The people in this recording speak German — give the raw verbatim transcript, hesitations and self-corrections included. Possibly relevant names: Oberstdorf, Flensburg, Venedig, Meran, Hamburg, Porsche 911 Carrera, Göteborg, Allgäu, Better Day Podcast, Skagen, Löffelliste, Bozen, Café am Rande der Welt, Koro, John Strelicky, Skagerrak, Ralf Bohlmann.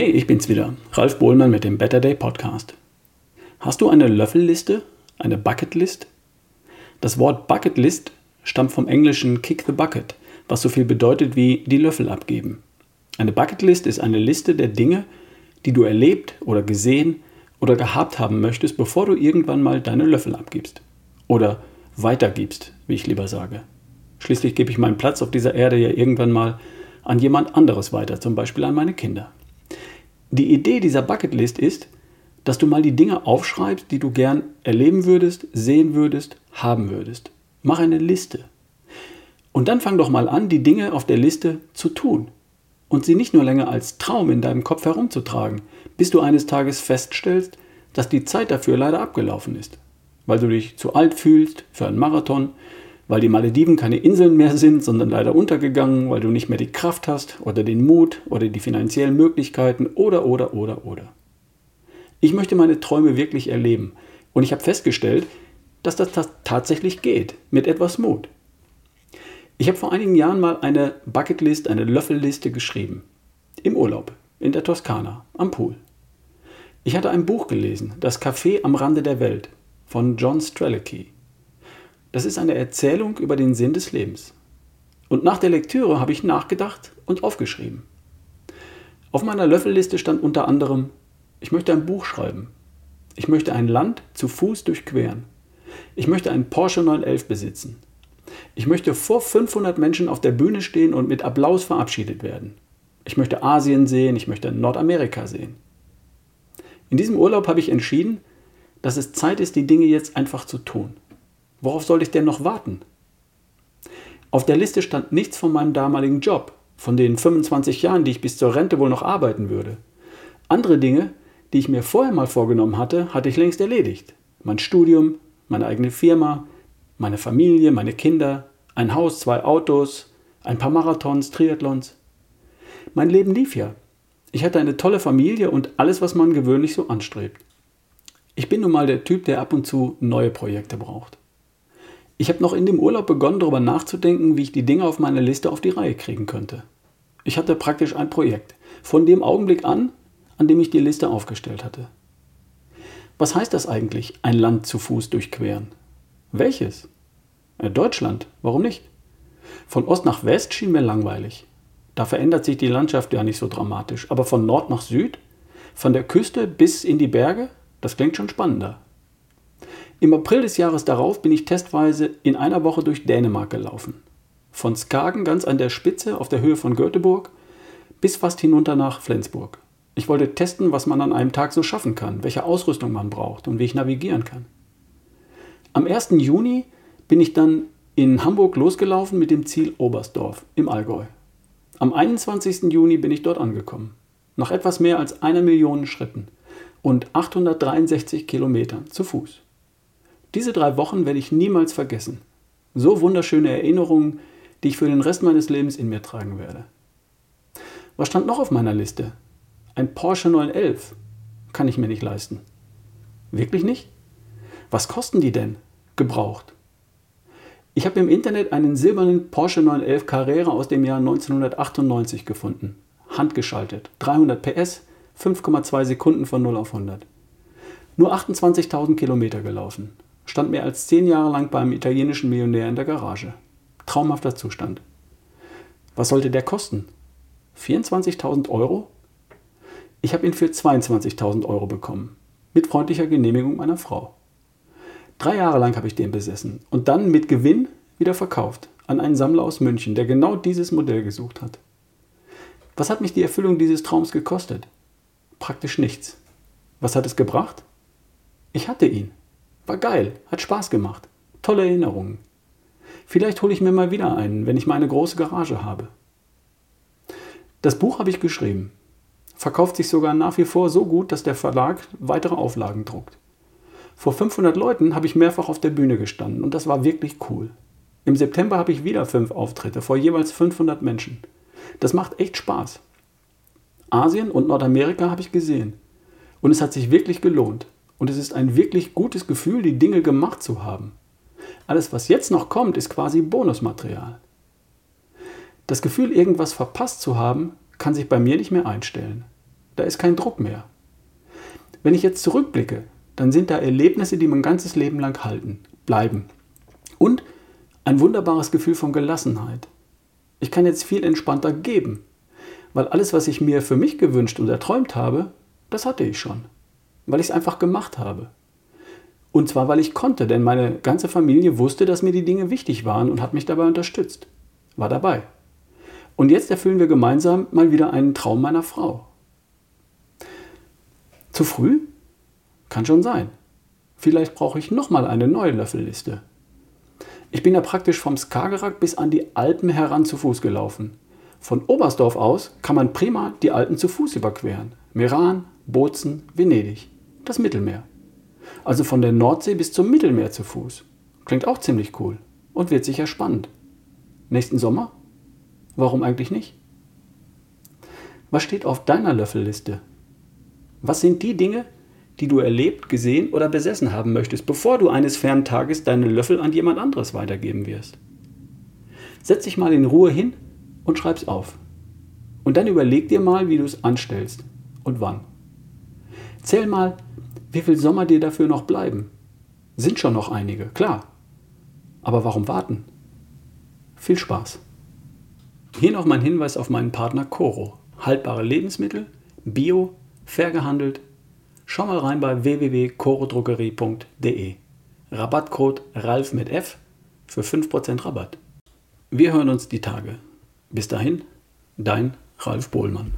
Hey, ich bin's wieder, Ralf Bohlmann mit dem Better Day Podcast. Hast du eine Löffelliste, eine Bucketlist? Das Wort Bucketlist stammt vom englischen Kick the Bucket, was so viel bedeutet wie die Löffel abgeben. Eine Bucketlist ist eine Liste der Dinge, die du erlebt oder gesehen oder gehabt haben möchtest, bevor du irgendwann mal deine Löffel abgibst. Oder weitergibst, wie ich lieber sage. Schließlich gebe ich meinen Platz auf dieser Erde ja irgendwann mal an jemand anderes weiter, zum Beispiel an meine Kinder. Die Idee dieser Bucketlist ist, dass du mal die Dinge aufschreibst, die du gern erleben würdest, sehen würdest, haben würdest. Mach eine Liste. Und dann fang doch mal an, die Dinge auf der Liste zu tun. Und sie nicht nur länger als Traum in deinem Kopf herumzutragen, bis du eines Tages feststellst, dass die Zeit dafür leider abgelaufen ist. Weil du dich zu alt fühlst für einen Marathon, weil die Malediven keine Inseln mehr sind, sondern leider untergegangen, weil du nicht mehr die Kraft hast oder den Mut oder die finanziellen Möglichkeiten oder, oder, oder, oder. Ich möchte meine Träume wirklich erleben und ich habe festgestellt, dass das t- tatsächlich geht, mit etwas Mut. Ich habe vor einigen Jahren mal eine Bucketlist, eine Löffelliste geschrieben. Im Urlaub, in der Toskana, am Pool. Ich hatte ein Buch gelesen, das Café am Rande der Welt von John Strelicky. Das ist eine Erzählung über den Sinn des Lebens. Und nach der Lektüre habe ich nachgedacht und aufgeschrieben. Auf meiner Löffelliste stand unter anderem, ich möchte ein Buch schreiben. Ich möchte ein Land zu Fuß durchqueren. Ich möchte einen Porsche neun elf besitzen. Ich möchte vor fünfhundert Menschen auf der Bühne stehen und mit Applaus verabschiedet werden. Ich möchte Asien sehen, ich möchte Nordamerika sehen. In diesem Urlaub habe ich entschieden, dass es Zeit ist, die Dinge jetzt einfach zu tun. Worauf soll ich denn noch warten? Auf der Liste stand nichts von meinem damaligen Job, von den fünfundzwanzig Jahren, die ich bis zur Rente wohl noch arbeiten würde. Andere Dinge, die ich mir vorher mal vorgenommen hatte, hatte ich längst erledigt. Mein Studium, meine eigene Firma, meine Familie, meine Kinder, ein Haus, zwei Autos, ein paar Marathons, Triathlons. Mein Leben lief ja. Ich hatte eine tolle Familie und alles, was man gewöhnlich so anstrebt. Ich bin nun mal der Typ, der ab und zu neue Projekte braucht. Ich habe noch in dem Urlaub begonnen, darüber nachzudenken, wie ich die Dinge auf meiner Liste auf die Reihe kriegen könnte. Ich hatte praktisch ein Projekt, von dem Augenblick an, an dem ich die Liste aufgestellt hatte. Was heißt das eigentlich, ein Land zu Fuß durchqueren? Welches? Ja, Deutschland, warum nicht? Von Ost nach West schien mir langweilig. Da verändert sich die Landschaft ja nicht so dramatisch. Aber von Nord nach Süd, von der Küste bis in die Berge, das klingt schon spannender. Im April des Jahres darauf bin ich testweise in einer Woche durch Dänemark gelaufen. Von Skagen ganz an der Spitze auf der Höhe von Göteborg bis fast hinunter nach Flensburg. Ich wollte testen, was man an einem Tag so schaffen kann, welche Ausrüstung man braucht und wie ich navigieren kann. Am ersten Juni bin ich dann in Hamburg losgelaufen mit dem Ziel Oberstdorf im Allgäu. Am einundzwanzigsten Juni bin ich dort angekommen. Nach etwas mehr als einer Million Schritten und achthundertdreiundsechzig Kilometern zu Fuß. Diese drei Wochen werde ich niemals vergessen. So wunderschöne Erinnerungen, die ich für den Rest meines Lebens in mir tragen werde. Was stand noch auf meiner Liste? Ein Porsche neun elf kann ich mir nicht leisten. Wirklich nicht? Was kosten die denn? Gebraucht. Ich habe im Internet einen silbernen Porsche neun elf Carrera aus dem Jahr neunzehnhundertachtundneunzig gefunden. Handgeschaltet. dreihundert PS, fünf Komma zwei Sekunden von null auf hundert. Nur achtundzwanzigtausend Kilometer gelaufen. Stand mehr als zehn Jahre lang bei einem italienischen Millionär in der Garage. Traumhafter Zustand. Was sollte der kosten? vierundzwanzigtausend Euro? Ich habe ihn für zweiundzwanzigtausend Euro bekommen. Mit freundlicher Genehmigung meiner Frau. Drei Jahre lang habe ich den besessen und dann mit Gewinn wieder verkauft an einen Sammler aus München, der genau dieses Modell gesucht hat. Was hat mich die Erfüllung dieses Traums gekostet? Praktisch nichts. Was hat es gebracht? Ich hatte ihn. War geil, hat Spaß gemacht. Tolle Erinnerungen. Vielleicht hole ich mir mal wieder einen, wenn ich meine große Garage habe. Das Buch habe ich geschrieben. Verkauft sich sogar nach wie vor so gut, dass der Verlag weitere Auflagen druckt. Vor fünfhundert Leuten habe ich mehrfach auf der Bühne gestanden und das war wirklich cool. Im September habe ich wieder fünf Auftritte vor jeweils fünfhundert Menschen. Das macht echt Spaß. Asien und Nordamerika habe ich gesehen. Und es hat sich wirklich gelohnt. Und es ist ein wirklich gutes Gefühl, die Dinge gemacht zu haben. Alles, was jetzt noch kommt, ist quasi Bonusmaterial. Das Gefühl, irgendwas verpasst zu haben, kann sich bei mir nicht mehr einstellen. Da ist kein Druck mehr. Wenn ich jetzt zurückblicke, dann sind da Erlebnisse, die mein ganzes Leben lang halten, bleiben. Und ein wunderbares Gefühl von Gelassenheit. Ich kann jetzt viel entspannter geben, weil alles, was ich mir für mich gewünscht und erträumt habe, das hatte ich schon, weil ich es einfach gemacht habe. Und zwar, weil ich konnte, denn meine ganze Familie wusste, dass mir die Dinge wichtig waren und hat mich dabei unterstützt, war dabei. Und jetzt erfüllen wir gemeinsam mal wieder einen Traum meiner Frau. Zu früh? Kann schon sein. Vielleicht brauche ich nochmal eine neue Löffelliste. Ich bin ja praktisch vom Skagerrak bis an die Alpen heran zu Fuß gelaufen. Von Oberstdorf aus kann man prima die Alpen zu Fuß überqueren. Meran, Bozen, Venedig, das Mittelmeer. Also von der Nordsee bis zum Mittelmeer zu Fuß. Klingt auch ziemlich cool und wird sicher spannend. Nächsten Sommer? Warum eigentlich nicht? Was steht auf deiner Löffelliste? Was sind die Dinge, die du erlebt, gesehen oder besessen haben möchtest, bevor du eines fernen Tages deine Löffel an jemand anderes weitergeben wirst? Setz dich mal in Ruhe hin und schreib's auf. Und dann überleg dir mal, wie du es anstellst und wann. Zähl mal, wie viel Sommer dir dafür noch bleiben. Sind schon noch einige, klar. Aber warum warten? Viel Spaß. Hier noch mein Hinweis auf meinen Partner Koro. Haltbare Lebensmittel, bio, fair gehandelt. Schau mal rein bei w w w punkt korodrogerie punkt d e. Rabattcode RALF mit F für fünf Prozent Rabatt. Wir hören uns die Tage. Bis dahin, dein Ralf Bohlmann.